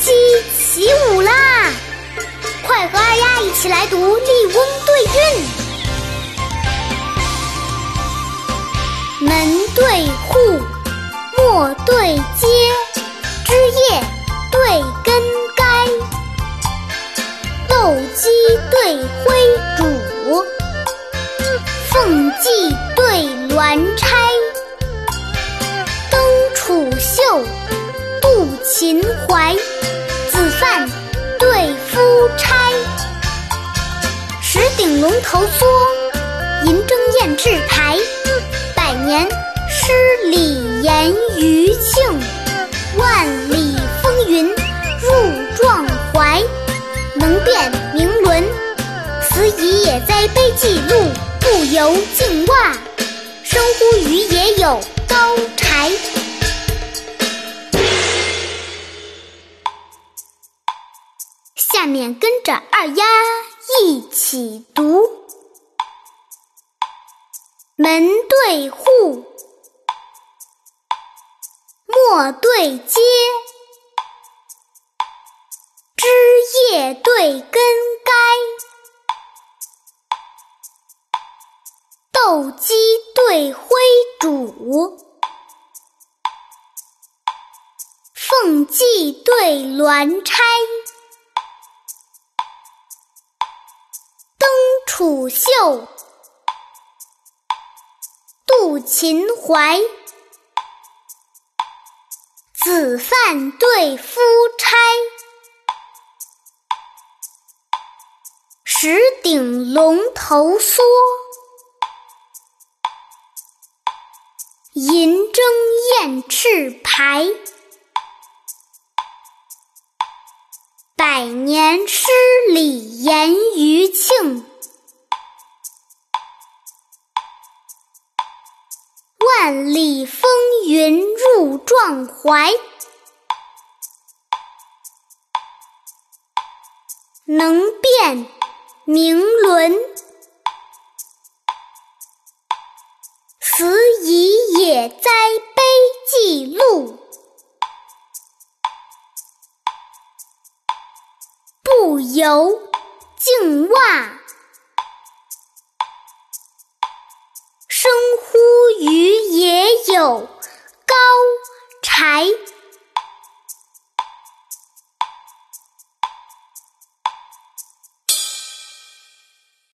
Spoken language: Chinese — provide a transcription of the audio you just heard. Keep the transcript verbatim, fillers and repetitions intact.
鸡起舞啦！快和二丫一起来读《笠翁对韵》。门对户，陌对街，枝叶对根该，斗鸡对挥渚，凤髻对鸾钗，灯杵袖，布秦淮，子范对夫差，石顶龙头梭，银筝燕制排。百年诗里言余庆，万里风云入壮怀。能辨明伦，此以也哉碑记录，不由镜挂。生乎于也有高柴。下面跟着二丫一起读。门对户，陌对街，枝叶对根该，斗鸡对挥渚，凤髻对鸾钗，灯杵袖，布秦淮，子范对夫差，石顶龙头梭，银筝燕翅排。百年诗里言余庆，万里风云入壮怀。能辨明伦，此以也哉碑记录，不由镜袜。生乎于也有高柴。